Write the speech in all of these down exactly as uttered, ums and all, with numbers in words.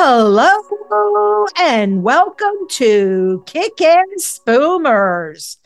Hello and welcome to Kick-Ass Boomers.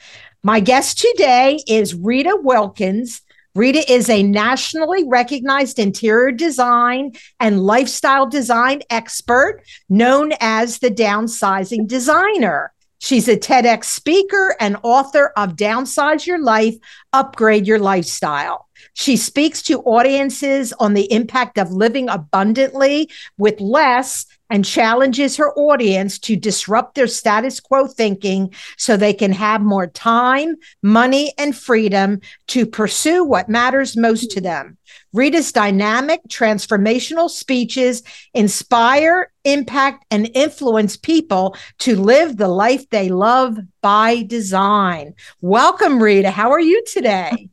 My guest today is Rita Wilkins. Rita is a nationally recognized interior design and lifestyle design expert known as the Downsizing Designer. She's a TEDx speaker and author of Downsize Your Life, Upgrade Your Lifestyle. She speaks to audiences on the impact of living abundantly with less and challenges her audience to disrupt their status quo thinking so they can have more time, money, and freedom to pursue what matters most to them. Rita's dynamic, transformational speeches inspire, impact, and influence people to live the life they love by design. Welcome, Rita. How are you today?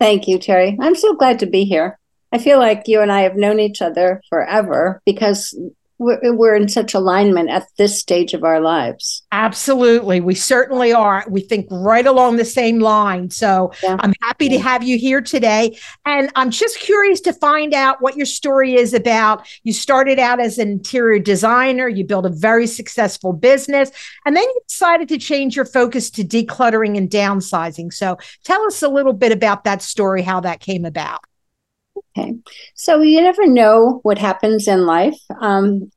Thank you, Terry. I'm so glad to be here. I feel like you and I have known each other forever because we're, we're in such alignment at this stage of our lives. Absolutely. We certainly are. We think right along the same line. So yeah. I'm happy yeah. to have you here today. And I'm just curious to find out what your story is about. You started out as an interior designer. You built a very successful business. And then you decided to change your focus to decluttering and downsizing. So tell us a little bit about that story, how that came about. Okay. So you never know what happens in life. Um,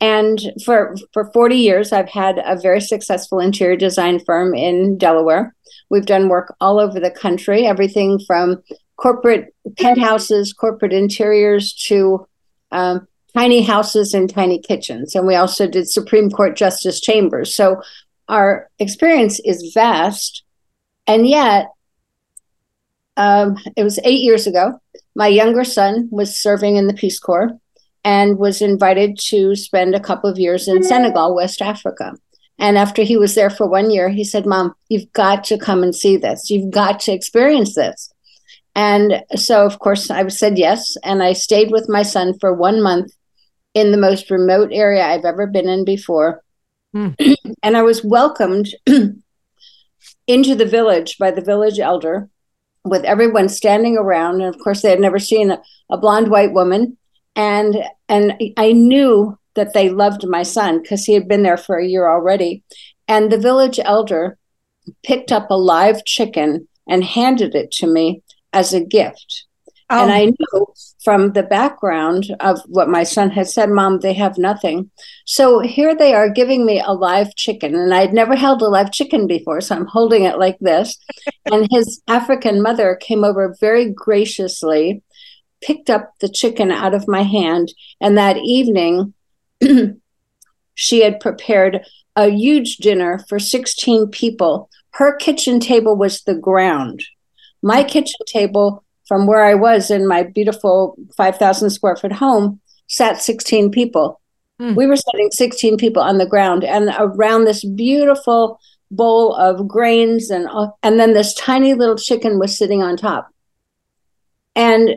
and for for forty years, I've had a very successful interior design firm in Delaware. We've done work all over the country, everything from corporate penthouses, corporate interiors to um, tiny houses and tiny kitchens. And we also did Supreme Court justice chambers. So our experience is vast. And yet, um, it was eight years ago. My younger son was serving in the Peace Corps and was invited to spend a couple of years in Senegal, West Africa. And after he was there for one year, he said, Mom, you've got to come and see this. You've got to experience this. And so, of course, I said yes. And I stayed with my son for one month in the most remote area I've ever been in before. Mm. And I was welcomed into the village by the village elder, with everyone standing around. And of course, they had never seen a, a blonde white woman. And and I knew that they loved my son because he had been there for a year already. And the village elder picked up a live chicken and handed it to me as a gift. Oh. And I knew from the background of what my son had said, Mom, they have nothing. So here they are giving me a live chicken. And I'd never held a live chicken before, so I'm holding it like this. And his African mother came over very graciously, picked up the chicken out of my hand. And that evening, she had prepared a huge dinner for sixteen people. Her kitchen table was the ground. My kitchen table, from where I was in my beautiful five thousand square foot home, sat sixteen people. Mm. We were sitting sixteen people on the ground and around this beautiful bowl of grains, and and then this tiny little chicken was sitting on top. And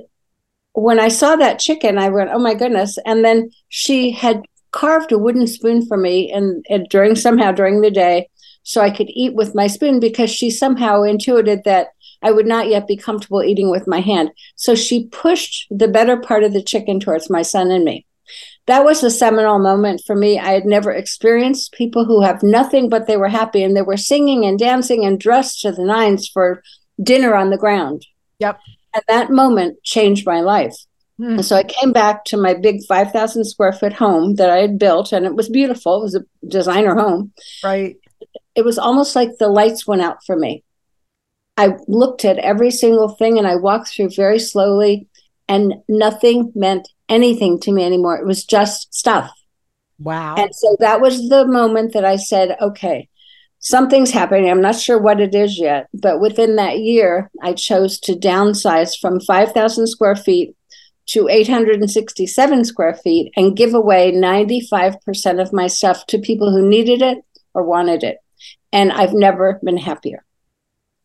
when I saw that chicken, I went, oh my goodness. And then she had carved a wooden spoon for me and, and during somehow during the day so I could eat with my spoon because she somehow intuited that I would not yet be comfortable eating with my hand. So she pushed the better part of the chicken towards my son and me. That was a seminal moment for me. I had never experienced people who have nothing, but they were happy, and they were singing and dancing and dressed to the nines for dinner on the ground. Yep. And that moment changed my life. Mm. And so I came back to my big five thousand square foot home that I had built, and it was beautiful. It was a designer home. Right. It was almost like the lights went out for me. I looked at every single thing and I walked through very slowly, and nothing meant anything to me anymore. It was just stuff. Wow. And so that was the moment that I said, okay, something's happening. I'm not sure what it is yet. But within that year, I chose to downsize from five thousand square feet to eight hundred sixty-seven square feet and give away ninety-five percent of my stuff to people who needed it or wanted it. And I've never been happier.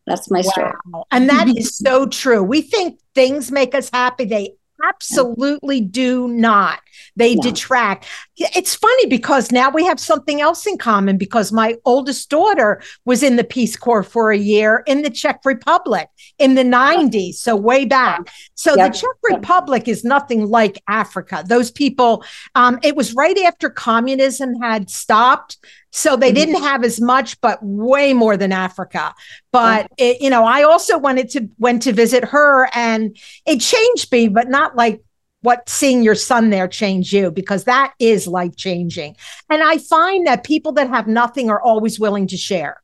That's my story. Wow. And that is so true. We think things make us happy. They absolutely do not. They no. detract. It's funny because now we have something else in common, because my oldest daughter was in the Peace Corps for a year in the Czech Republic in the nineties, so way back. So yep. the Czech Republic is nothing like Africa. Those people, um, it was right after communism had stopped. So they didn't have as much, but way more than Africa. But, it, you know, I also wanted to, went to visit her, and it changed me, but not like what seeing your son there change you, because that is life changing. And I find that people that have nothing are always willing to share,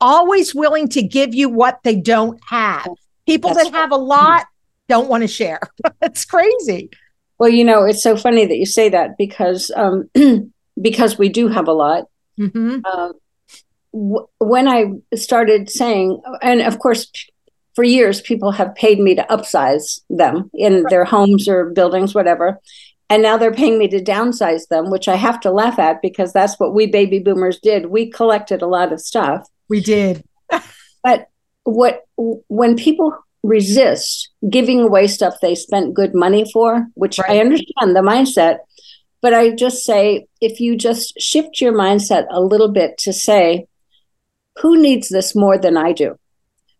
always willing to give you what they don't have. People That's that have a lot don't want to share. It's crazy. Well, you know, it's so funny that you say that, because, um, because we do have a lot. Mm-hmm. Uh, w- when I started saying, and of course, p- for years, people have paid me to upsize them in right. their homes or buildings, whatever. And now they're paying me to downsize them, which I have to laugh at, because that's what we baby boomers did. We collected a lot of stuff. We did. But what when people resist giving away stuff they spent good money for, which right. I understand the mindset. But I just say, if you just shift your mindset a little bit to say, who needs this more than I do?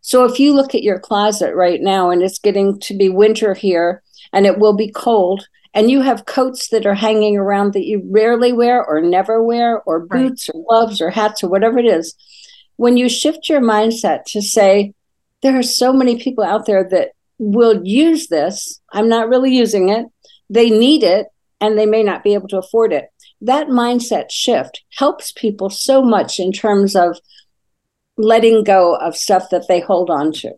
So if you look at your closet right now, and it's getting to be winter here, and it will be cold, and you have coats that are hanging around that you rarely wear or never wear, or boots right. or gloves or hats or whatever it is. When you shift your mindset to say, there are so many people out there that will use this. I'm not really using it. They need it. And they may not be able to afford it. That mindset shift helps people so much in terms of letting go of stuff that they hold on to.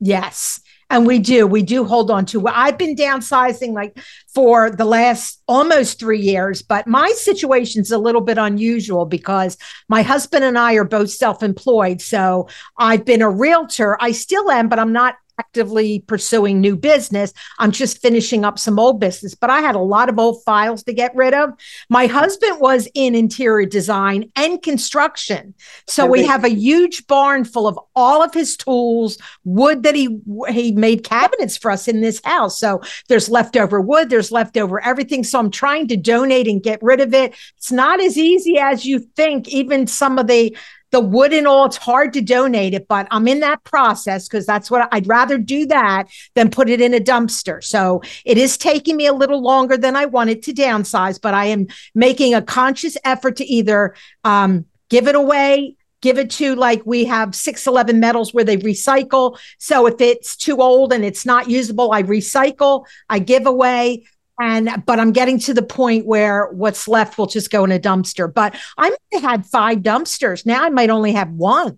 Yes. And we do. We do hold on to. I've been downsizing like for the last almost three years, but my situation's a little bit unusual because my husband and I are both self-employed. So I've been a realtor. I still am, but I'm not actively pursuing new business. I'm just finishing up some old business, but I had a lot of old files to get rid of. My husband was in interior design and construction. So we have a huge barn full of all of his tools, wood that he, he made cabinets for us in this house. So there's leftover wood, there's leftover everything. So I'm trying to donate and get rid of it. It's not as easy as you think. Even some of the The wood and all, it's hard to donate it, but I'm in that process because that's what I'd rather do that than put it in a dumpster. So it is taking me a little longer than I wanted to downsize, but I am making a conscious effort to either um, give it away, give it to, like, we have six eleven metals where they recycle. So if it's too old and it's not usable, I recycle, I give away. And, but I'm getting to the point where what's left will just go in a dumpster. But I might have had five dumpsters. Now I might only have one.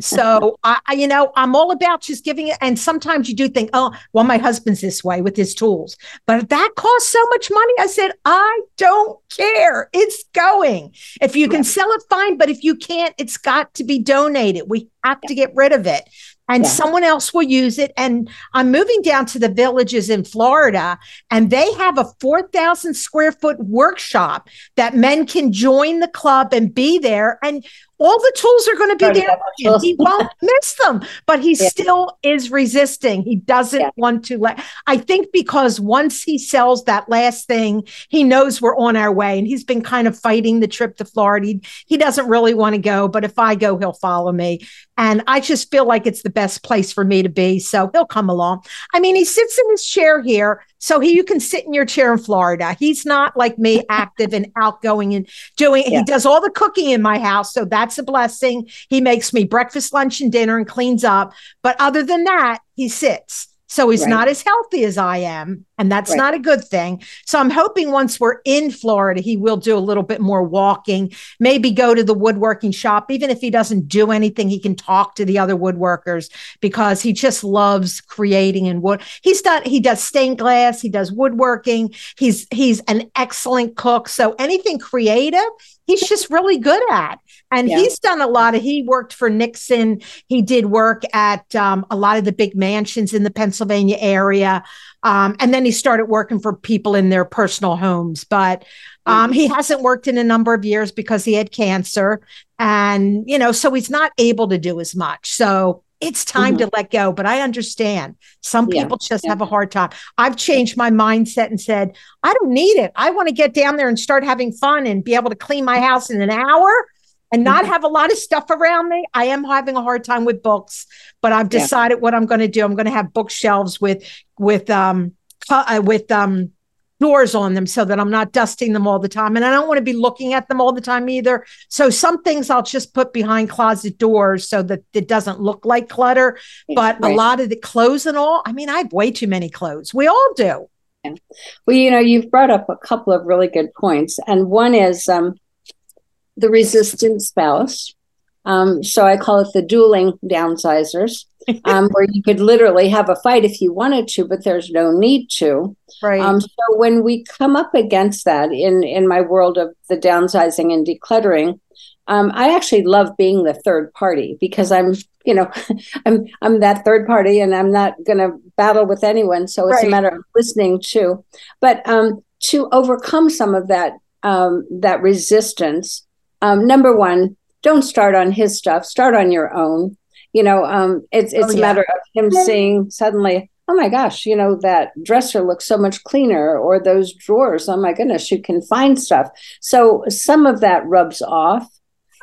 So, I, you know, I'm all about just giving it. And sometimes you do think, oh, well, my husband's this way with his tools. But if that costs so much money, I said, I don't care. It's going. If you can sell it, fine. But if you can't, it's got to be donated. We have to get rid of it. And yeah. someone else will use it. And I'm moving down to the villages in Florida, and they have a four thousand square foot workshop that men can join the club and be there. And all the tools are going to be there. And he won't miss them, but he yeah. still is resisting. He doesn't yeah. want to let, I think, because once he sells that last thing, he knows we're on our way. And he's been kind of fighting the trip to Florida. He, he doesn't really want to go, but if I go, he'll follow me. And I just feel like it's the best place for me to be. So he'll come along. I mean, he sits in his chair here. So he, you can sit in your chair in Florida. He's not like me, active and outgoing and doing, yeah. he does all the cooking in my house. So that's a blessing. He makes me breakfast, lunch, and dinner and cleans up. But other than that, he sits. So he's right. not as healthy as I am. And that's right. not a good thing. So I'm hoping once we're in Florida, he will do a little bit more walking, maybe go to the woodworking shop. Even if he doesn't do anything, he can talk to the other woodworkers because he just loves creating and wood. He's done, he does stained glass. He does woodworking. He's, he's an excellent cook. So anything creative, he's just really good at. And yeah. he's done a lot of, he worked for Nixon. He did work at um, a lot of the big mansions in the Pennsylvania Pennsylvania area. Um, and then he started working for people in their personal homes. But um, he hasn't worked in a number of years because he had cancer. And, you know, so he's not able to do as much. So it's time mm-hmm. to let go. But I understand some people yeah. just yeah. have a hard time. I've changed my mindset and said, I don't need it. I want to get down there and start having fun and be able to clean my house in an hour and not have a lot of stuff around me. I am having a hard time with books, but I've decided yeah. what I'm going to do. I'm going to have bookshelves with with um uh, with um doors on them so that I'm not dusting them all the time. And I don't want to be looking at them all the time either. So some things I'll just put behind closet doors so that it doesn't look like clutter. But right. a lot of the clothes and all, I mean, I have way too many clothes. We all do. Yeah. Well, you know, you've brought up a couple of really good points. And one is... um. the resistant spouse. Um, so I call it the dueling downsizers, um, where you could literally have a fight if you wanted to, but there's no need to. Right. Um, so when we come up against that in, in my world of the downsizing and decluttering, um, I actually love being the third party because I'm, you know, I'm, I'm that third party and I'm not going to battle with anyone. So it's right. a matter of listening to, but um, to overcome some of that, um, that resistance, Um, number one, don't start on his stuff. Start on your own. You know, um, it's it's oh, yeah. a matter of him seeing suddenly, oh my gosh, you know, that dresser looks so much cleaner, or those drawers. Oh my goodness, you can find stuff. So some of that rubs off,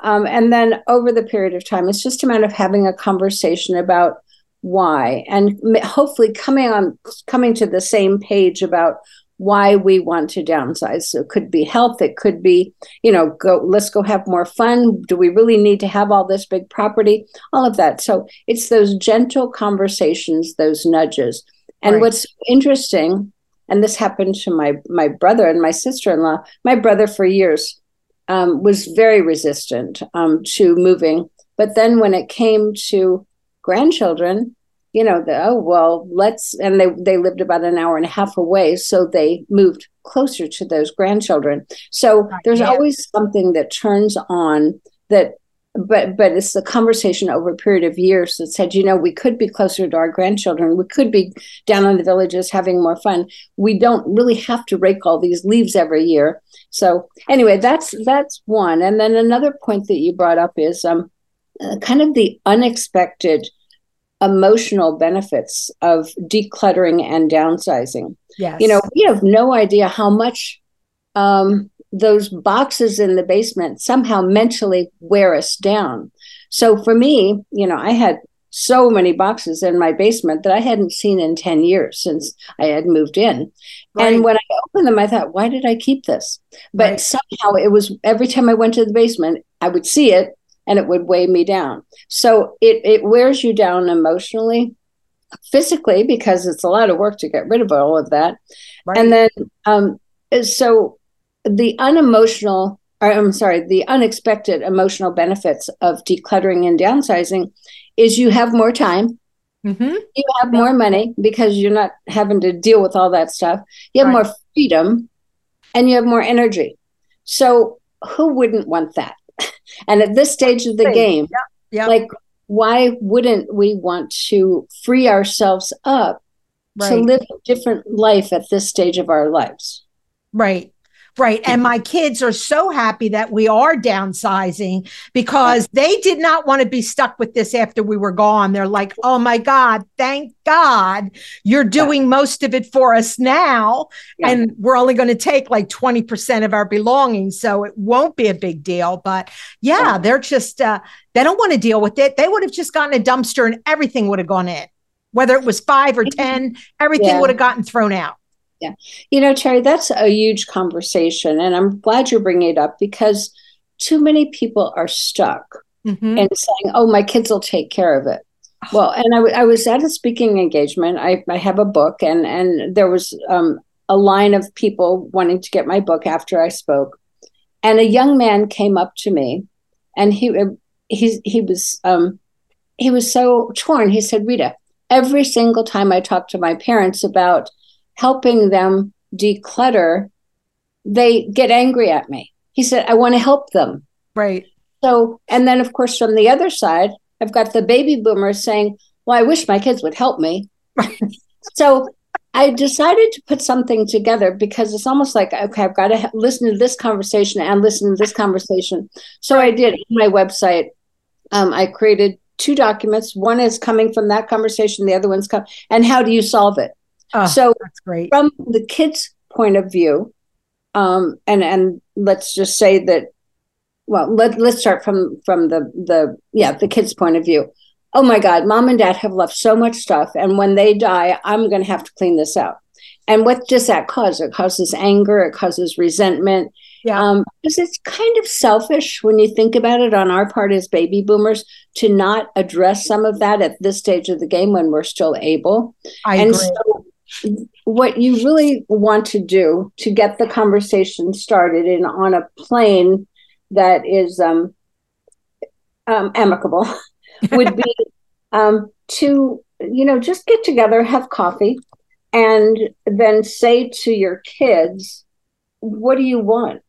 um, and then over the period of time, it's just a matter of having a conversation about why, and hopefully coming on coming to the same page about why we want to downsize. So it could be health. It could be, you know, go, let's go have more fun. Do we really need to have all this big property? All of that. So it's those gentle conversations, those nudges. And right. what's interesting, and this happened to my, my brother and my sister-in-law, my brother for years um, was very resistant um, to moving. But then when it came to grandchildren, you know, the, oh, well, let's, and they, they lived about an hour and a half away. So they moved closer to those grandchildren. So right. there's yeah. always something that turns on that, but, but it's the conversation over a period of years that said, you know, we could be closer to our grandchildren. We could be down in the villages having more fun. We don't really have to rake all these leaves every year. So anyway, that's, that's one. And then another point that you brought up is um, uh, kind of the unexpected emotional benefits of decluttering and downsizing. Yes. You know, we have no idea how much um, those boxes in the basement somehow mentally wear us down. So for me, you know, I had so many boxes in my basement that I hadn't seen in ten years since I had moved in. Right. And when I opened them, I thought, why did I keep this? But right. somehow it was, every time I went to the basement, I would see it, and it would weigh me down. So it, it wears you down emotionally, physically, because it's a lot of work to get rid of all of that. Right. And then, um, so the unemotional, or I'm sorry, the unexpected emotional benefits of decluttering and downsizing is you have more time. Mm-hmm. You have more money because you're not having to deal with all that stuff. You have right. more freedom and you have more energy. So who wouldn't want that? And at this stage of the game, yep, yep. like, why wouldn't we want to free ourselves up right. to live a different life at this stage of our lives? Right. Right. And my kids are so happy that we are downsizing because they did not want to be stuck with this after we were gone. They're like, oh my God, thank God you're doing most of it for us now. And we're only going to take like twenty percent of our belongings. So it won't be a big deal. But yeah, they're just, uh, they don't want to deal with it. They would have just gotten a dumpster and everything would have gone in, whether it was five or ten, everything yeah. would have gotten thrown out. Yeah. You know, Terry, that's a huge conversation. And I'm glad you're bringing it up because too many people are stuck mm-hmm. and saying, oh, my kids will take care of it. Oh. Well, and I, w- I was at a speaking engagement. I, I have a book and, and there was um, a line of people wanting to get my book after I spoke. And a young man came up to me and he, he, he was um, he was so torn. He said, Rita, every single time I talk to my parents about helping them declutter, they get angry at me. He said, I want to help them. Right. So, and then of course, from the other side, I've got the baby boomers saying, well, I wish my kids would help me. Right. So I decided to put something together because it's almost like, okay, I've got to listen to this conversation and listen to this conversation. So I did on my website. Um, I created two documents. One is coming from that conversation. The other one's coming. And how do you solve it? Oh, so that's great. From the kids' point of view, um, and and let's just say that, well, let, let's start from from the, the, yeah, the kids' point of view. Oh my God, mom and dad have left so much stuff. And when they die, I'm going to have to clean this out. And what does that cause? It causes anger. It causes resentment. Yeah. Um, because it's kind of selfish when you think about it on our part as baby boomers to not address some of that at this stage of the game when we're still able. I and agree. So what you really want to do to get the conversation started in on a plane that is um, um, amicable would be um, to, you know, just get together, have coffee, and then say to your kids, what do you want?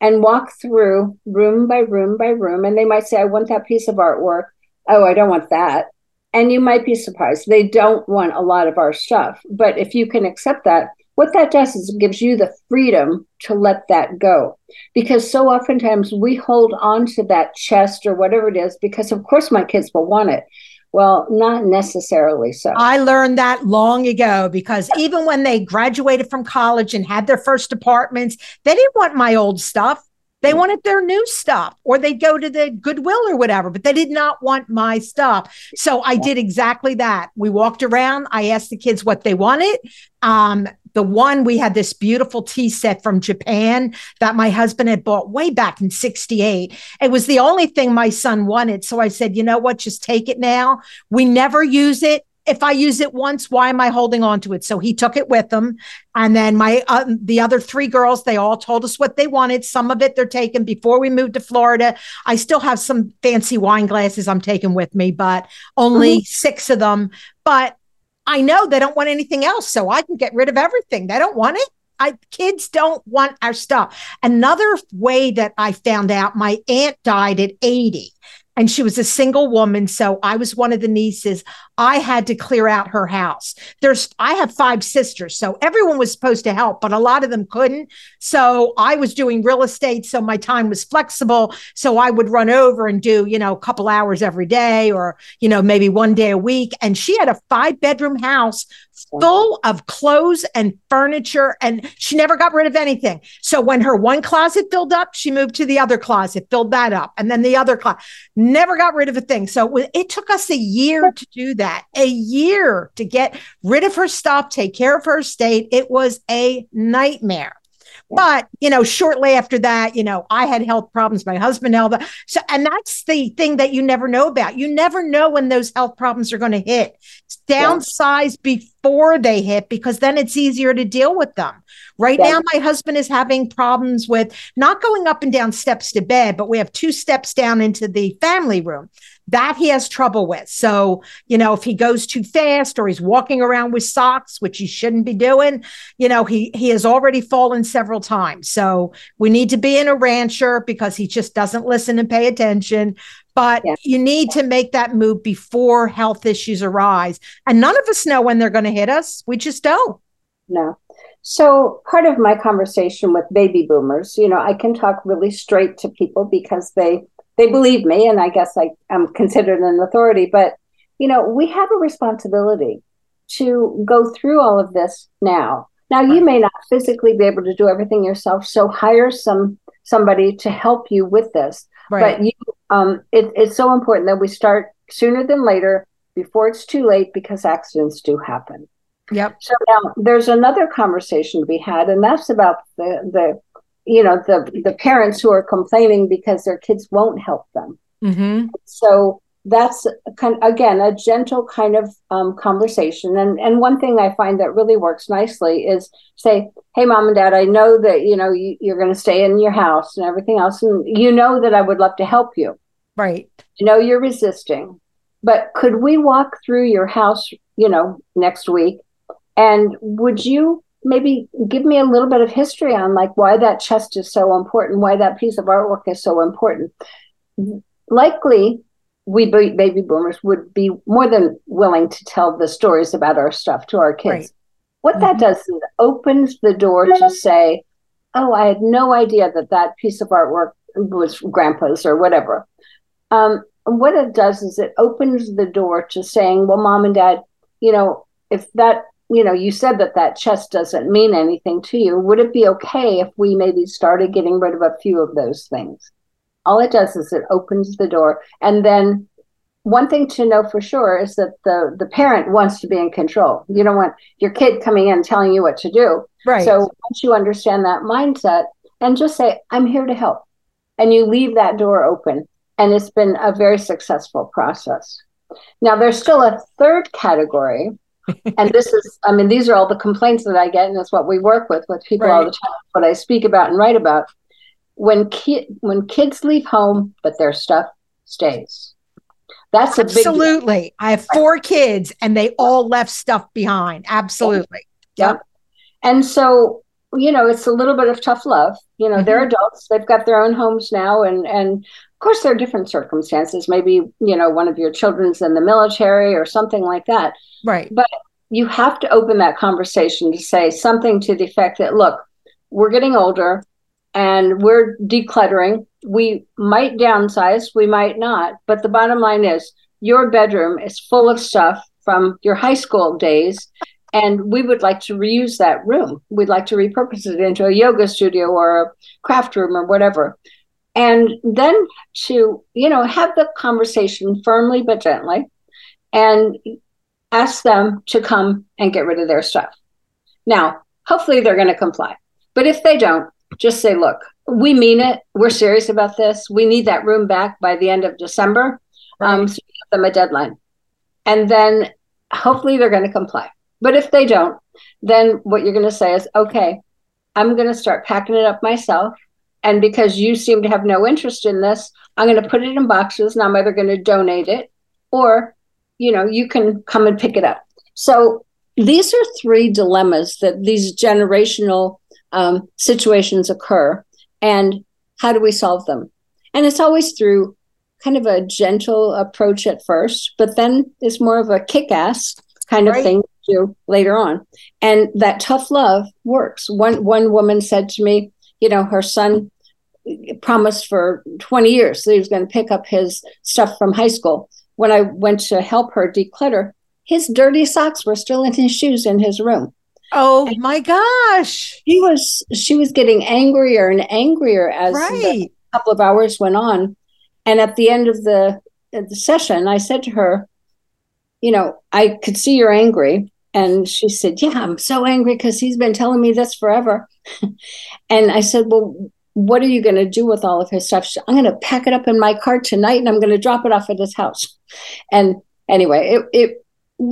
And walk through room by room by room. And they might say, I want that piece of artwork. Oh, I don't want that. And you might be surprised. They don't want a lot of our stuff. But if you can accept that, what that does is it gives you the freedom to let that go. Because so oftentimes we hold on to that chest or whatever it is, because of course my kids will want it. Well, not necessarily so. I learned that long ago because even when they graduated from college and had their first apartments, they didn't want my old stuff. They wanted their new stuff, or they'd go to the Goodwill or whatever, but they did not want my stuff. So I did exactly that. We walked around. I asked the kids what they wanted. Um, The one, we had this beautiful tea set from Japan that my husband had bought way back in sixty-eight. It was the only thing my son wanted. So I said, you know what, just take it now. We never use it. If I use it once, why am I holding on to it? So he took it with him. And then my uh, the other three girls, they all told us what they wanted. Some of it they're taking before we moved to Florida. I still have some fancy wine glasses I'm taking with me, but only mm-hmm. six of them. But I know they don't want anything else, so I can get rid of everything. They don't want it. I, kids don't want our stuff. Another way that I found out, my aunt died at eighty, and she was a single woman, so I was one of the nieces. I had to clear out her house. There's, I have five sisters, so everyone was supposed to help, but a lot of them couldn't. So I was doing real estate, so my time was flexible. So I would run over and do, you know, a couple hours every day, or, you know, maybe one day a week. And she had a five-bedroom house full of clothes and furniture, and she never got rid of anything. So when her one closet filled up, she moved to the other closet, filled that up, and then the other closet. Never got rid of a thing. So it took us a year to do that, a year to get rid of her stuff, take care of her estate. It was a nightmare. But, you know, shortly after that, you know, I had health problems, my husband held up. So, and that's the thing that you never know about. You never know when those health problems are going to hit. Downsize yeah. before they hit, because then it's easier to deal with them. Right yeah. now, my husband is having problems with not going up and down steps to bed, but we have two steps down into the family room that he has trouble with. So, you know, if he goes too fast or he's walking around with socks, which he shouldn't be doing, you know, he, he has already fallen several times. So we need to be in a rancher because he just doesn't listen and pay attention. But yeah. you need to make that move before health issues arise. And none of us know when they're going to hit us. We just don't. No. So part of my conversation with baby boomers, you know, I can talk really straight to people because they They believe me, and I guess I, I'm considered an authority, but, you know, we have a responsibility to go through all of this now. Now, you may not physically be able to do everything yourself, so hire some somebody to help you with this. Right. But you, um, it, it's so important that we start sooner than later, before it's too late, because accidents do happen. Yep. So now there's another conversation to be had, and that's about the the you know, the, the parents who are complaining because their kids won't help them. Mm-hmm. So that's, kind of, again, a gentle kind of um, conversation. And and one thing I find that really works nicely is say, hey, mom and dad, I know that, you know, you, you're going to stay in your house and everything else. And you know that I would love to help you. Right. You know, you're resisting. But could we walk through your house, you know, next week? And would you maybe give me a little bit of history on like why that chest is so important, why that piece of artwork is so important. Likely we baby boomers would be more than willing to tell the stories about our stuff to our kids. Right. What mm-hmm. that does is it opens the door to say, oh, I had no idea that that piece of artwork was grandpa's or whatever. Um, what it does is it opens the door to saying, well, mom and dad, you know, if that, you know, you said that that chest doesn't mean anything to you, would it be okay if we maybe started getting rid of a few of those things? All it does is it opens the door. And then one thing to know for sure is that the, the parent wants to be in control. You don't want your kid coming in telling you what to do. Right. So once you understand that mindset and just say, I'm here to help. And you leave that door open. And it's been a very successful process. Now, there's still a third category. And this is, I mean, these are all the complaints that I get. And it's what we work with, with people right. all the time, what I speak about and write about. When ki- when kids leave home, but their stuff stays. That's a absolutely. Big absolutely. I have four kids and they all left stuff behind. Absolutely. Yep. yep. And so, you know, it's a little bit of tough love. You know, mm-hmm. they're adults. They've got their own homes now. And, and of course, there are different circumstances. Maybe, you know, one of your children's in the military or something like that. Right. But you have to open that conversation to say something to the effect that, look, we're getting older. And we're decluttering. We might downsize, we might not. But the bottom line is your bedroom is full of stuff from your high school days. And we would like to reuse that room. We'd like to repurpose it into a yoga studio or a craft room or whatever. And then to, you know, have the conversation firmly but gently and ask them to come and get rid of their stuff. Now, hopefully they're going to comply. But if they don't, just say, look, we mean it. We're serious about this. We need that room back by the end of December. Right. Um, so give them a deadline. And then hopefully they're going to comply. But if they don't, then what you're going to say is, okay, I'm going to start packing it up myself. And because you seem to have no interest in this, I'm going to put it in boxes and I'm either going to donate it or, you know, you can come and pick it up. So these are three dilemmas that these generational Um, situations occur, and how do we solve them? And it's always through kind of a gentle approach at first, but then it's more of a kick-ass kind of right. thing to do later on. And that tough love works. One one woman said to me, you know, her son promised for twenty years that he was going to pick up his stuff from high school. When I went to help her declutter, his dirty socks were still in his shoes in his room. Oh and my gosh. He was, she was getting angrier and angrier as right. a couple of hours went on. And at the end of the, of the session, I said to her, you know, I could see you're angry. And she said, yeah, I'm so angry because he's been telling me this forever. And I said, well, what are you going to do with all of his stuff? She said, I'm going to pack it up in my car tonight and I'm going to drop it off at his house. And anyway, it, it,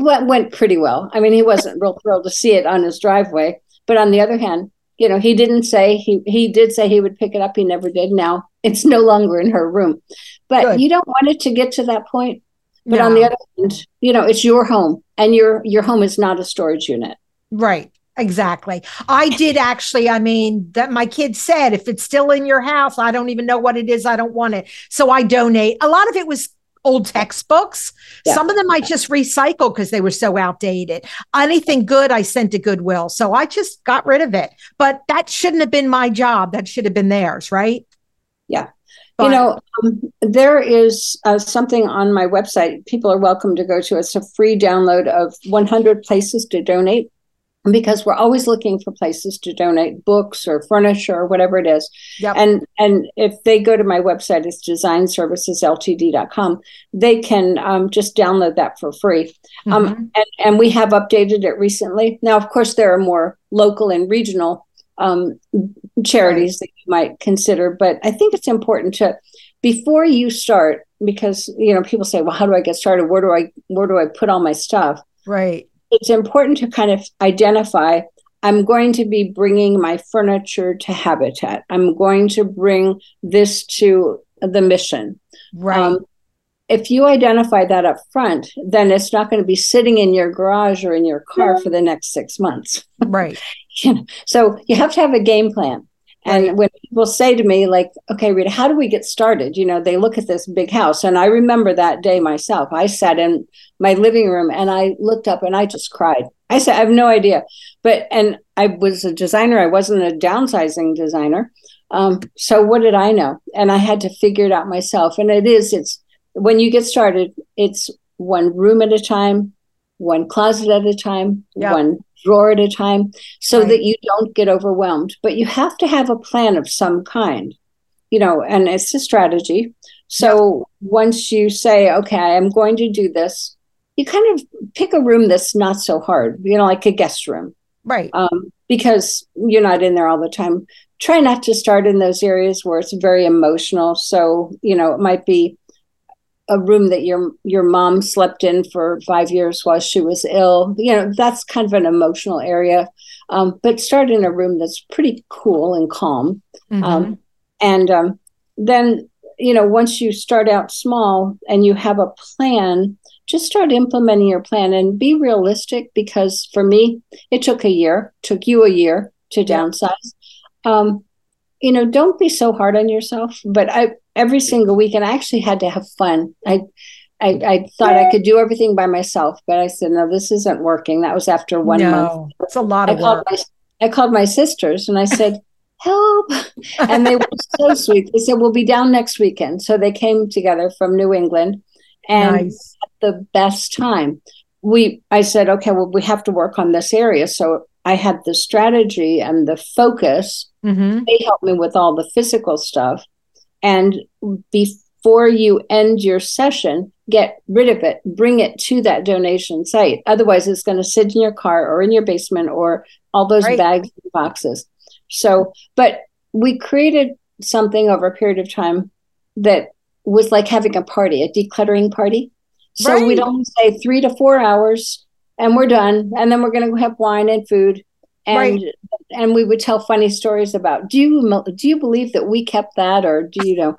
What went pretty well. I mean, he wasn't real thrilled to see it on his driveway. But on the other hand, you know, he didn't say he he did say he would pick it up. He never did. Now it's no longer in her room. But good. You don't want it to get to that point. But no. On the other hand, you know, it's your home and your your home is not a storage unit. Right. Exactly. I did actually, I mean, that my kids said, if it's still in your house, I don't even know what it is. I don't want it. So I donate. A lot of it was old textbooks. Yeah. Some of them I just recycled because they were so outdated. Anything good, I sent to Goodwill. So I just got rid of it. But that shouldn't have been my job. That should have been theirs, right? Yeah. But, you know, um, there is uh, something on my website. People are welcome to go to. It's a free download of one hundred places to donate, because we're always looking for places to donate books or furniture or whatever it is. Yep. And and if they go to my website, it's design services l t d dot com. They can um, just download that for free. Mm-hmm. Um, and, and we have updated it recently. Now, of course, there are more local and regional um, charities right. that you might consider. But I think it's important to, before you start, because, you know, people say, well, how do I get started? Where do I, where do I put all my stuff? Right. It's important to kind of identify, I'm going to be bringing my furniture to Habitat. I'm going to bring this to the mission. Right. Um, if you identify that up front, then it's not going to be sitting in your garage or in your car for the next six months. Right. You know, so you have to have a game plan. And when people say to me, like, okay, Rita, how do we get started? You know, they look at this big house. And I remember that day myself. I sat in my living room and I looked up and I just cried. I said, I have no idea. But, and I was a designer. I wasn't a downsizing designer. Um, so what did I know? And I had to figure it out myself. And it is, it's, when you get started, it's one room at a time, one closet at a time, yep. one drawer at a time, so right. that you don't get overwhelmed. But you have to have a plan of some kind, you know, and it's a strategy. So yep. once you say, okay, I'm going to do this, you kind of pick a room that's not so hard, you know, like a guest room. Right. Um, because you're not in there all the time. Try not to start in those areas where it's very emotional. So, you know, it might be a room that your your mom slept in for five years while she was ill. You know, that's kind of an emotional area. Um, but start in a room that's pretty cool and calm. Mm-hmm. Um, and um, then, you know, once you start out small and you have a plan, just start implementing your plan and be realistic, because for me, it took a year, took you a year to downsize. Um, you know, don't be so hard on yourself, but I, every single week, and I actually had to have fun. I, I, I thought I could do everything by myself, but I said, no, this isn't working. That was after one no, month. It's a lot of I work. Called my, I called my sisters and I said, help. And they were so sweet. They said, we'll be down next weekend. So they came together from New England and nice. At the best time. We, I said, okay, well, we have to work on this area. So I had the strategy and the focus. Mm-hmm. They helped me with all the physical stuff. And before you end your session, get rid of it. Bring it to that donation site. Otherwise, it's going to sit in your car or in your basement or all those right. bags and boxes. So, but we created something over a period of time that was like having a party, a decluttering party. So right. we'd only say three to four hours. And we're done. And then we're going to have wine and food. And right. and we would tell funny stories about, do you do you believe that we kept that, or do you know?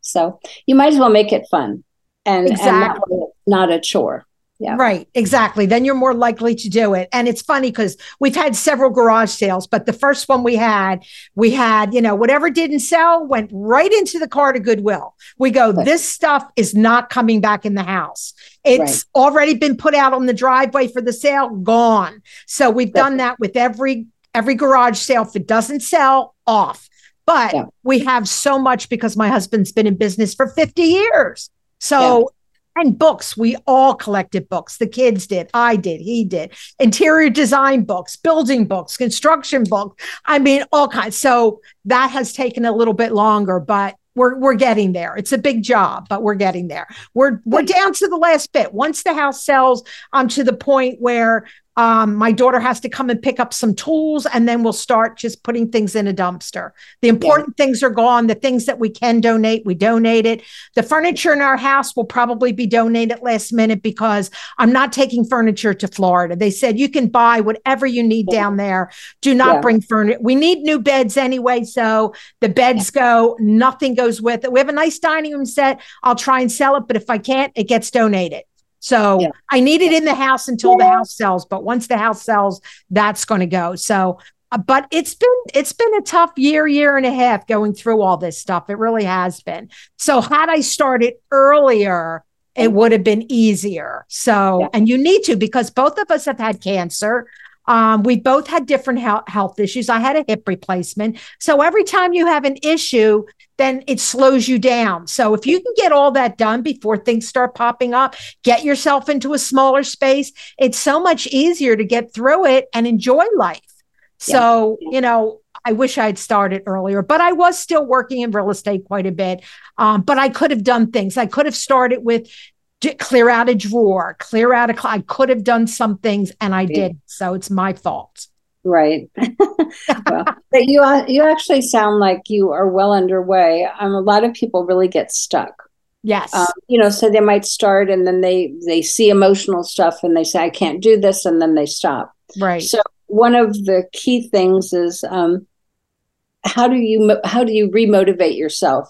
So you might as well make it fun. And, exactly. and not, not a chore. Yeah. Right. Exactly. Then you're more likely to do it. And it's funny because we've had several garage sales, but the first one we had, we had, you know, whatever didn't sell went right into the car to Goodwill. We go, right. this stuff is not coming back in the house. It's right. already been put out on the driveway for the sale, gone. So we've done that with every, every garage sale. If it doesn't sell, off. But yeah. we have so much because my husband's been in business for fifty years. So yeah. And books, we all collected books. The kids did, I did, he did. Interior design books, building books, construction books. I mean, all kinds. So that has taken a little bit longer, but we're we're getting there. It's a big job, but we're getting there. We're we're down to the last bit. Once the house sells, I'm to the point where um, my daughter has to come and pick up some tools, and then we'll start just putting things in a dumpster. The important yeah. things are gone. The things that we can donate, we donate it. The furniture in our house will probably be donated last minute because I'm not taking furniture to Florida. They said you can buy whatever you need down there. Do not yeah. bring furniture. We need new beds anyway, so the beds go. Nothing goes with it. We have a nice dining room set. I'll try and sell it, but if I can't, it gets donated. So yeah. I need it in the house until the house sells. But once the house sells, that's going to go. So, uh, but it's been, it's been a tough year, year and a half going through all this stuff. It really has been. So had I started earlier, it would have been easier. So, yeah. and you need to, because both of us have had cancer. Um, we both had different health, health issues. I had a hip replacement. So every time you have an issue, then it slows you down. So if you can get all that done before things start popping up, get yourself into a smaller space. It's so much easier to get through it and enjoy life. So, yeah. you know, I wish I'd started earlier, but I was still working in real estate quite a bit. Um, but I could have done things. I could have started with clear out a drawer, clear out a closet. I could have done some things and I did. So it's my fault. Right. Well, but you uh, you actually sound like you are well underway. Um, a lot of people really get stuck. Yes. Um, you know, so they might start and then they, they see emotional stuff and they say, I can't do this. And then they stop. Right. So one of the key things is um, how do you, how do you remotivate yourself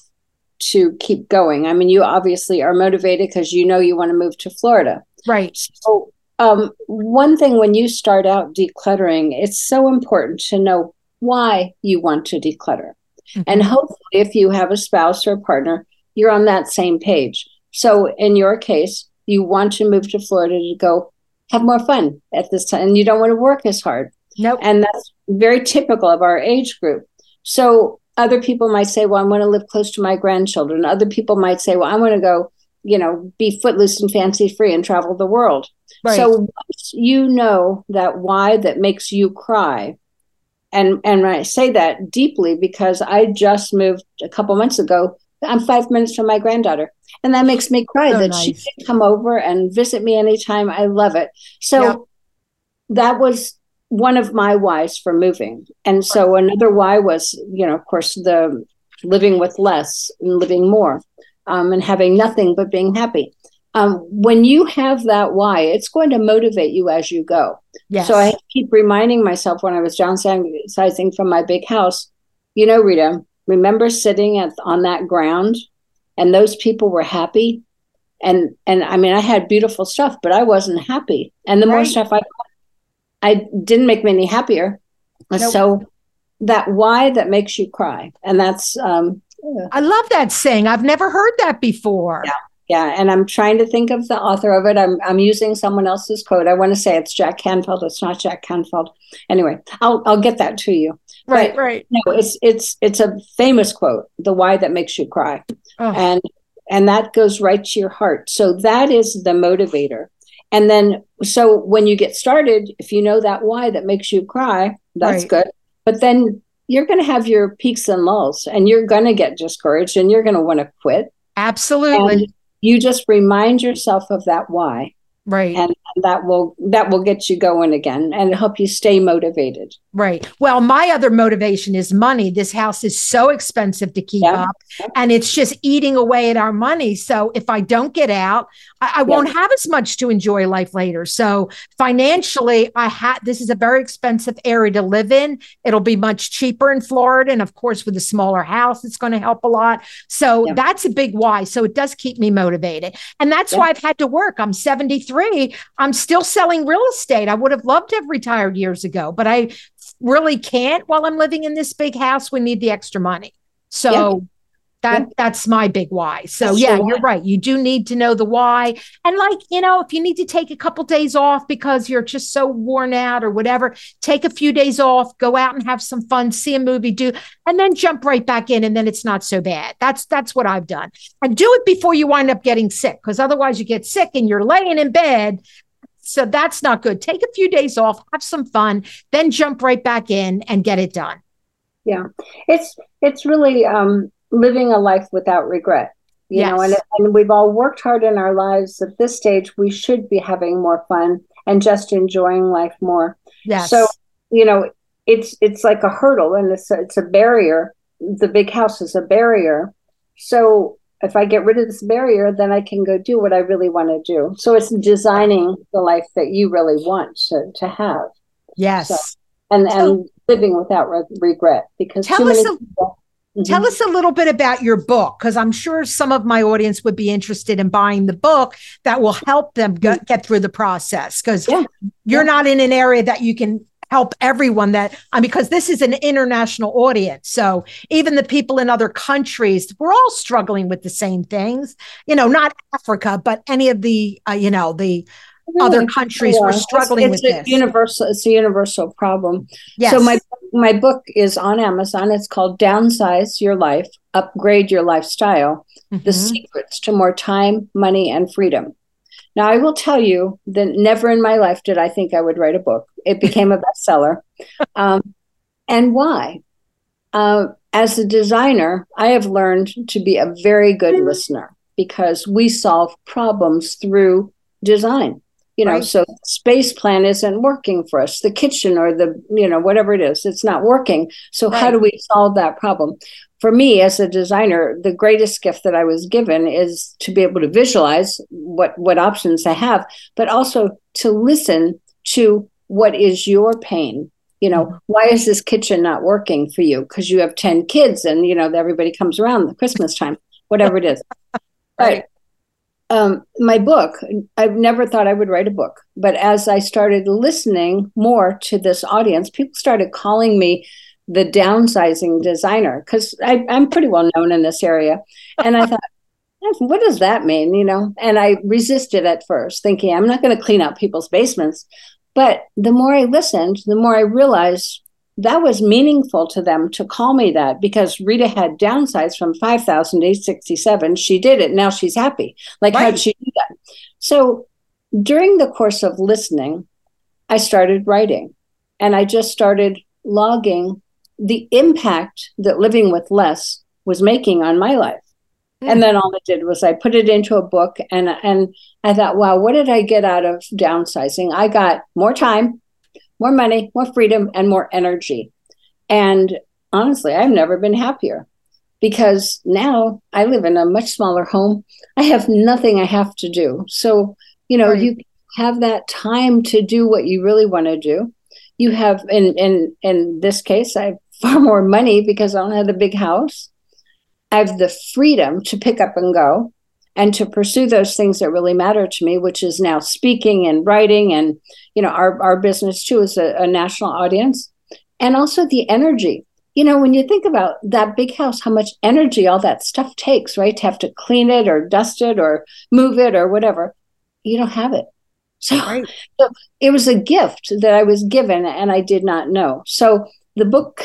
to keep going? I mean, you obviously are motivated because you know you want to move to Florida. Right. So um, one thing when you start out decluttering, it's so important to know why you want to declutter. Mm-hmm. And hopefully, if you have a spouse or a partner, you're on that same page. So in your case, you want to move to Florida to go have more fun at this time. And you don't want to work as hard. Nope. And that's very typical of our age group. So other people might say, well, I want to live close to my grandchildren. Other people might say, well, I want to go, you know, be footloose and fancy free and travel the world. Right. So once you know that why that makes you cry, and and I say that deeply because I just moved a couple months ago. I'm five minutes from my granddaughter. And that makes me cry so that nice. She can come over and visit me anytime. I love it. So yeah. that was one of my whys for moving. And so another why was, you know, of course, the living with less and living more um, and having nothing but being happy. Um, when you have that why, it's going to motivate you as you go. Yes. So I keep reminding myself when I was downsizing from my big house, you know, Rita, remember sitting at, on that ground and those people were happy. And, and I mean, I had beautiful stuff, but I wasn't happy. And the right. more stuff I got, I didn't make me any happier. Nope. So that why that makes you cry. And that's, um, I love that saying. I've never heard that before. Yeah. Yeah. And I'm trying to think of the author of it. I'm I'm using someone else's quote. I want to say it's Jack Canfield. It's not Jack Canfield. Anyway, I'll I'll get that to you. Right, but, right. No, it's it's it's a famous quote, the why that makes you cry. Oh. And and that goes right to your heart. So that is the motivator. And then so when you get started, if you know that why that makes you cry, that's right. good. But then you're going to have your peaks and lulls and you're going to get discouraged and you're going to want to quit. Absolutely. And you just remind yourself of that why. Right. And that will that will get you going again and help you stay motivated. Right. Well, my other motivation is money. This house is so expensive to keep yeah. up and it's just eating away at our money. So if I don't get out, I, I yeah. won't have as much to enjoy life later. So financially, I had this is a very expensive area to live in. It'll be much cheaper in Florida. And of course, with a smaller house, it's going to help a lot. So yeah. that's a big why. So it does keep me motivated. And that's yeah. why I've had to work. I'm seventy-three. I'm still selling real estate. I would have loved to have retired years ago, but I really can't while I'm living in this big house. We need the extra money. So yeah. that yeah. that's my big why. So that's yeah, you're right. You do need to know the why. And like, you know, if you need to take a couple days off because you're just so worn out or whatever, take a few days off, go out and have some fun, see a movie, do, and then jump right back in. And then it's not so bad. That's, that's what I've done. And do it before you wind up getting sick. Cause otherwise you get sick and you're laying in bed. So that's not good. Take a few days off, have some fun, then jump right back in and get it done. Yeah. It's, it's really, um, living a life without regret, you yes. know, and, and we've all worked hard in our lives. At this stage, we should be having more fun and just enjoying life more. Yes. So, you know, it's, it's like a hurdle and it's a, it's a barrier. The big house is a barrier. So if I get rid of this barrier, then I can go do what I really want to do. So it's designing the life that you really want to, to have. Yes. So, and, so, and living without re- regret because tell too many us a- people- Mm-hmm. Tell us a little bit about your book, because I'm sure some of my audience would be interested in buying the book that will help them go- get through the process, because yeah. you're yeah. not in an area that you can help everyone that, I mean, because this is an international audience. So even the people in other countries, we're all struggling with the same things, you know, not Africa, but any of the, uh, you know, the really? Other countries yeah. were struggling it's, it's with a this. Universal, it's a universal problem. Yes. So my my book is on Amazon. It's called Downsize Your Life, Upgrade Your Lifestyle, mm-hmm. The Secrets to More Time, Money, and Freedom. Now, I will tell you that never in my life did I think I would write a book. It became a bestseller. Um, and why? Uh, as a designer, I have learned to be a very good listener because we solve problems through design. You know, right. So the space plan isn't working for us, the kitchen or the, you know, whatever it is, it's not working. So right. how do we solve that problem? For me as a designer, the greatest gift that I was given is to be able to visualize what, what options I have, but also to listen to what is your pain. You know, why is this kitchen not working for you? Because you have ten kids and, you know, everybody comes around at Christmas time, whatever it is. Right. But, Um, my book, I've never thought I would write a book, but as I started listening more to this audience, people started calling me the downsizing designer, because I'm pretty well known in this area. And I thought, what does that mean? You know, and I resisted at first, thinking I'm not going to clean out people's basements. But the more I listened, the more I realized that was meaningful to them to call me that, because Rita had downsized from five thousand to eight sixty-seven. She did it. Now she's happy. Like, right. How'd she do that? So during the course of listening, I started writing, and I just started logging the impact that living with less was making on my life. And then all I did was I put it into a book, and and I thought, wow, what did I get out of downsizing? I got more time, more money, more freedom, and more energy. And honestly, I've never been happier, because now I live in a much smaller home. I have nothing I have to do. So, you know, right. You have that time to do what you really want to do. You have, in, in, in this case, I have far more money because I don't have the big house. I have the freedom to pick up and go and to pursue those things that really matter to me, which is now speaking and writing. And, you know, our, our business, too, is a, a national audience. And also the energy. You know, when you think about that big house, how much energy all that stuff takes, right? To have to clean it or dust it or move it or whatever. You don't have it. So, right. So it was a gift that I was given and I did not know. So the book,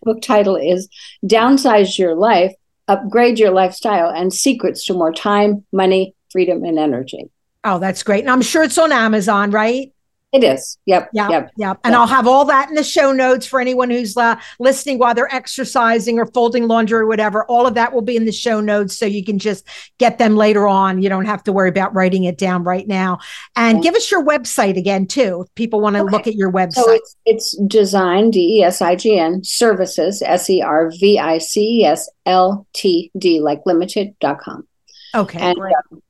the book title is Downsize Your Life, Upgrade Your Lifestyle, and Secrets to More Time, Money, Freedom, and Energy. Oh, that's great. And I'm sure it's on Amazon, right? It is. Yep. Yep. Yep. yep. And yep. I'll have all that in the show notes for anyone who's uh, listening while they're exercising or folding laundry or whatever. All of that will be in the show notes, so you can just get them later on. You don't have to worry about writing it down right now. And okay. Give us your website again, too, if people want to okay. look at your website. So it's, it's design, D E S I G N, services, S E R V I C E S L T D, like limited dot com. Okay, and, great. Um,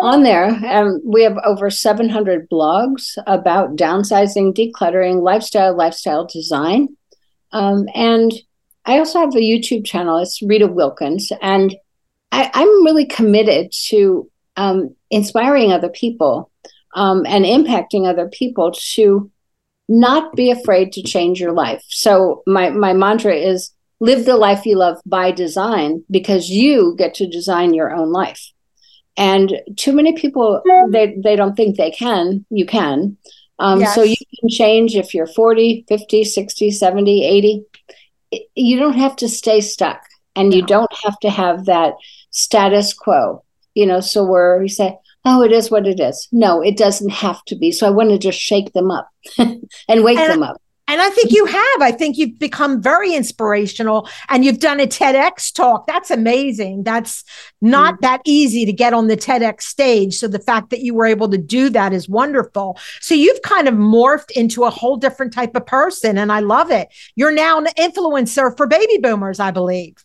On there, um, we have over seven hundred blogs about downsizing, decluttering, lifestyle, lifestyle design. Um, and I also have a YouTube channel. It's Rita Wilkins. And I, I'm really committed to um, inspiring other people um, and impacting other people to not be afraid to change your life. So my, my mantra is live the life you love by design, because you get to design your own life. And too many people, they, they don't think they can. You can. Um, yes. So you can change if you're forty, fifty, sixty, seventy, eighty. You don't have to stay stuck. And no. You don't have to have that status quo. You know, so where we say, oh, it is what it is. No, it doesn't have to be. So I want to just shake them up and wake and them up. And I think you have. I think you've become very inspirational, and you've done a TEDx talk. That's amazing. That's not mm-hmm. that easy to get on the TEDx stage. So the fact that you were able to do that is wonderful. So you've kind of morphed into a whole different type of person, and I love it. You're now an influencer for baby boomers, I believe.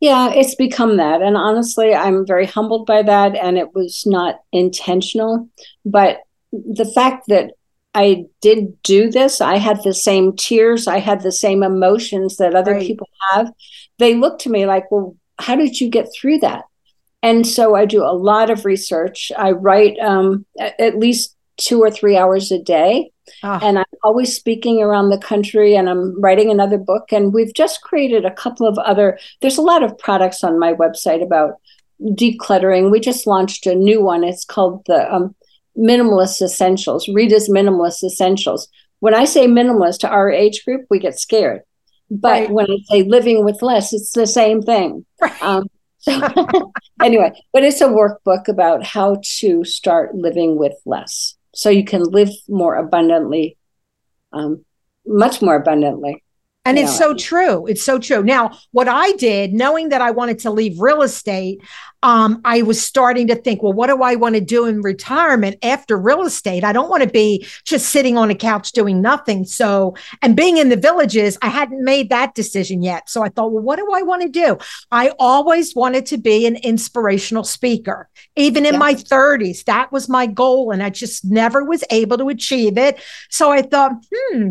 Yeah, it's become that. And honestly, I'm very humbled by that. And it was not intentional. But the fact that I did do this. I had the same tears. I had the same emotions that other right. people have. They looked to me like, well, how did you get through that? And so I do a lot of research. I write um, at least two or three hours a day. Oh. And I'm always speaking around the country, and I'm writing another book. And we've just created a couple of other, there's a lot of products on my website about decluttering. We just launched a new one. It's called the um, Minimalist Essentials, Rita's Minimalist Essentials. When I say minimalist to our age group, we get scared. But right. when I say living with less, it's the same thing. Right. Um, so anyway, but it's a workbook about how to start living with less, so you can live more abundantly, um, much more abundantly. And it's so true. It's so true. Now, what I did, knowing that I wanted to leave real estate, um, I was starting to think, well, what do I want to do in retirement after real estate? I don't want to be just sitting on a couch doing nothing. So, and being in the villages, I hadn't made that decision yet. So I thought, well, what do I want to do? I always wanted to be an inspirational speaker, even in yeah. my thirties. That was my goal. And I just never was able to achieve it. So I thought, hmm.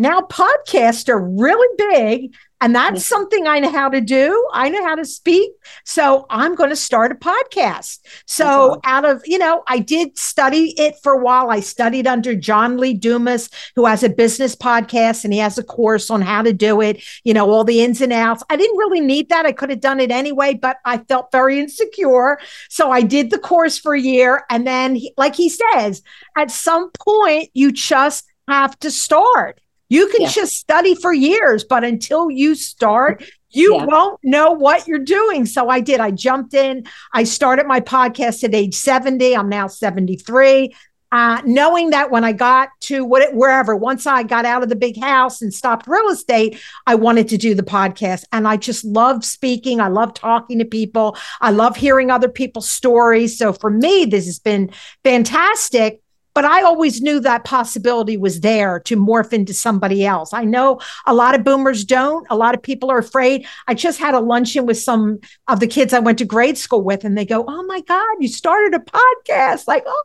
Now podcasts are really big, And that's something I know how to do. I know how to speak. So I'm going to start a podcast. So okay. out of, you know, I did study it for a while. I studied under John Lee Dumas, who has a business podcast, and he has a course on how to do it, you know, all the ins and outs. I didn't really need that. I could have done it anyway, but I felt very insecure. So I did the course for a year. And then, he, like he says, at some point, you just have to start. You can yeah. just study for years, but until you start, you yeah. won't know what you're doing. So I did. I jumped in. I started my podcast at age seventy. I'm now seventy-three. Uh, knowing that when I got to what, wherever, once I got out of the big house and stopped real estate, I wanted to do the podcast. And I just love speaking. I love talking to people. I love hearing other people's stories. So for me, this has been fantastic. But I always knew that possibility was there to morph into somebody else. I know a lot of boomers don't. A lot of people are afraid. I just had a luncheon with some of the kids I went to grade school with, and they go, oh my God, you started a podcast. Like, oh,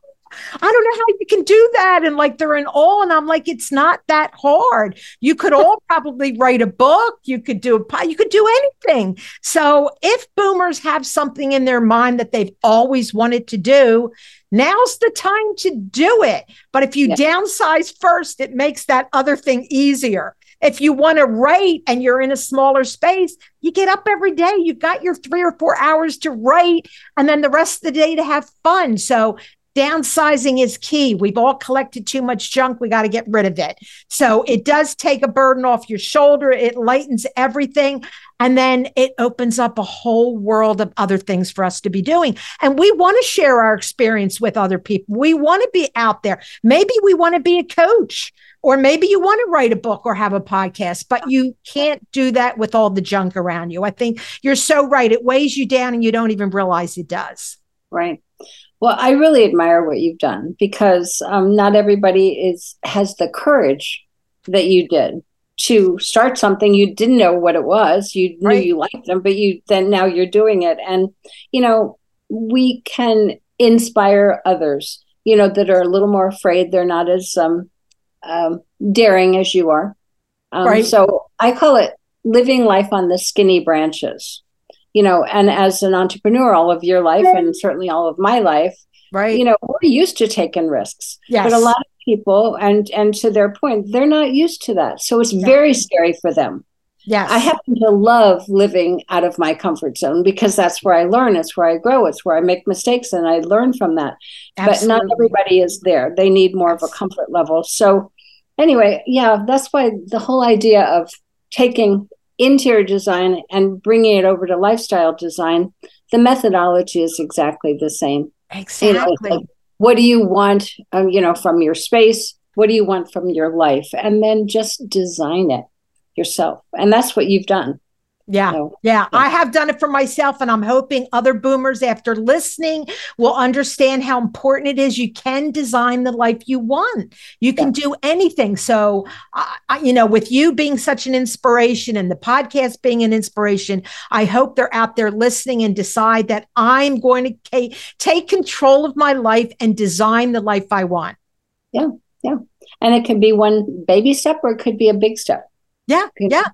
I don't know how you can do that. And like, they're in awe. And I'm like, it's not that hard. You could all probably write a book. You could do a pod, you could do anything. So if boomers have something in their mind that they've always wanted to do, now's the time to do it. But if you yeah. downsize first, it makes that other thing easier. If you want to write and you're in a smaller space, you get up every day. You've got your three or four hours to write and then the rest of the day to have fun. So downsizing is key. We've all collected too much junk. We got to get rid of it. So it does take a burden off your shoulder. It lightens everything. And then it opens up a whole world of other things for us to be doing. And we want to share our experience with other people. We want to be out there. Maybe we want to be a coach, or maybe you want to write a book or have a podcast, but you can't do that with all the junk around you. I think you're so right. It weighs you down and you don't even realize it does. Right. Well, I really admire what you've done, because um, not everybody is has the courage that you did to start something. You didn't know what it was. You knew right. you liked them, but you then now you're doing it. And, you know, we can inspire others, you know, that are a little more afraid. They're not as um, um, daring as you are. Um, right. So I call it living life on the skinny branches, you know, and as an entrepreneur all of your life and certainly all of my life, right. you know, we're used to taking risks, yes. but a lot of people, and and to their point, they're not used to that, so it's yeah. very scary for them. Yes, I happen to love living out of my comfort zone, because that's where I learn, it's where I grow, it's where I make mistakes, and I learn from that. Absolutely. But not everybody is there. They need more yes. of a comfort level. So anyway, yeah, that's why the whole idea of taking interior design and bringing it over to lifestyle design, the methodology is exactly the same. Exactly. You know, like, what do you want, um, you know, from your space? What do you want from your life? And then just design it yourself. And that's what you've done. Yeah, so, yeah. Yeah. I have done it for myself, and I'm hoping other boomers after listening will understand how important it is. You can design the life you want. You can yeah. do anything. So, uh, I, you know, with you being such an inspiration and the podcast being an inspiration, I hope they're out there listening and decide that I'm going to ca- take control of my life and design the life I want. Yeah. Yeah. And it can be one baby step, or it could be a big step. Yeah. Yeah.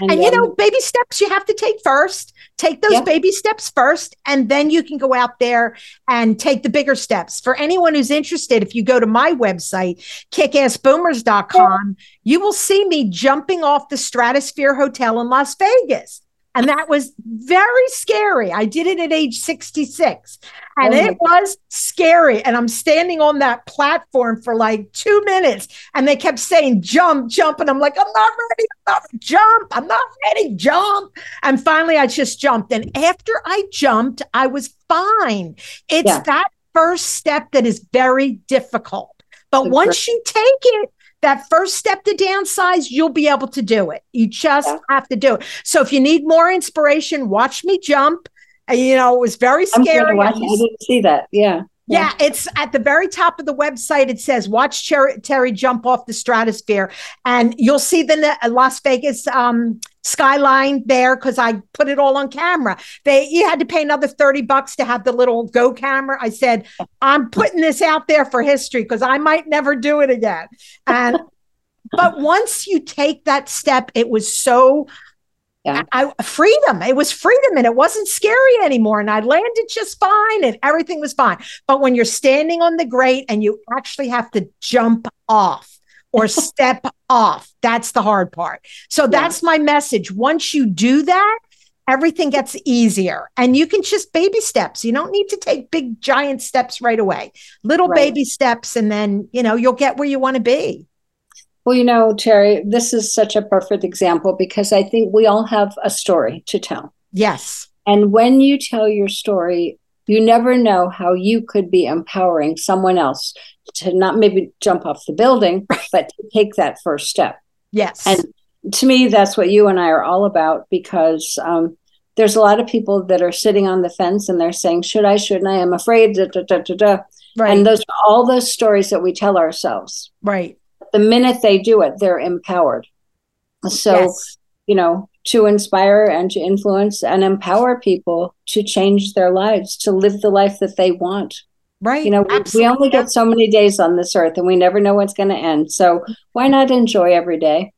And, and then, you know, baby steps you have to take first. Take those yeah. baby steps first, and then you can go out there and take the bigger steps. For anyone who's interested, if you go to my website, kick ass boomers dot com, yeah. you will see me jumping off the Stratosphere Hotel in Las Vegas. And that was very scary. I did it at age sixty-six, and oh it was scary. And I'm standing on that platform for like two minutes and they kept saying, jump, jump. And I'm like, I'm not ready. I'm not jump. I'm not ready. Jump. And finally I just jumped. And after I jumped, I was fine. It's yeah. that first step that is very difficult. But That's once great. you take it, that first step to downsize, you'll be able to do it. You just yeah. have to do it. So if you need more inspiration, watch me jump. And, you know, it was very scary. I didn't see that. Yeah. Yeah. yeah. It's at the very top of the website. It says, watch Terry, Terry jump off the Stratosphere. And you'll see the uh, Las Vegas um, skyline there, because I put it all on camera. They You had to pay another thirty bucks to have the little go camera. I said, I'm putting this out there for history, because I might never do it again. And but once you take that step, it was so Yeah. I, freedom. It was freedom and it wasn't scary anymore. And I landed just fine and everything was fine. But when you're standing on the grate and you actually have to jump off or step off, that's the hard part. So yeah. that's my message. Once you do that, everything gets easier and you can just baby steps. You don't need to take big, giant steps right away, little right. baby steps. And then, you know, you'll get where you want to be. Well, you know, Terry, this is such a perfect example because I think we all have a story to tell. Yes. And when you tell your story, you never know how you could be empowering someone else to not maybe jump off the building, but to take that first step. Yes. And to me, that's what you and I are all about, because um, there's a lot of people that are sitting on the fence and they're saying, should I, shouldn't I, I'm afraid, da, da, da, da, da. Right. And those are all those stories that we tell ourselves. Right. The minute they do it, they're empowered. So, yes. you know, to inspire and to influence and empower people to change their lives, to live the life that they want. Right. You know, Absolutely. we only get so many days on this earth and we never know what's going to end. So why not enjoy every day?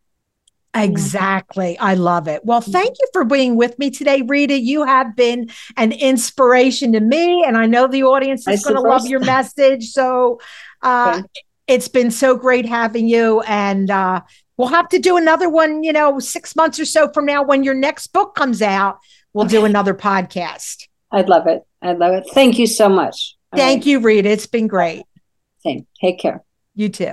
Exactly. I love it. Well, thank you for being with me today, Rita. You have been an inspiration to me, and I know the audience is going to love your message. So uh, it's been so great having you, and uh, we'll have to do another one, you know, six months or so from now when your next book comes out. We'll okay. do another podcast. I'd love it. I'd love it. Thank you so much. All thank right. you, Rita. It's been great. Same. Take care. You too.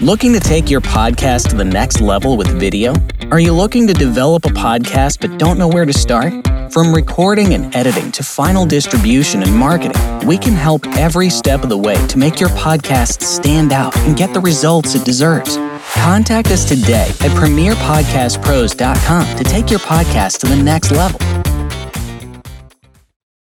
Looking to take your podcast to the next level with video? Are you looking to develop a podcast but don't know where to start? From recording and editing to final distribution and marketing, we can help every step of the way to make your podcast stand out and get the results it deserves. Contact us today at premier podcast pros dot com to take your podcast to the next level.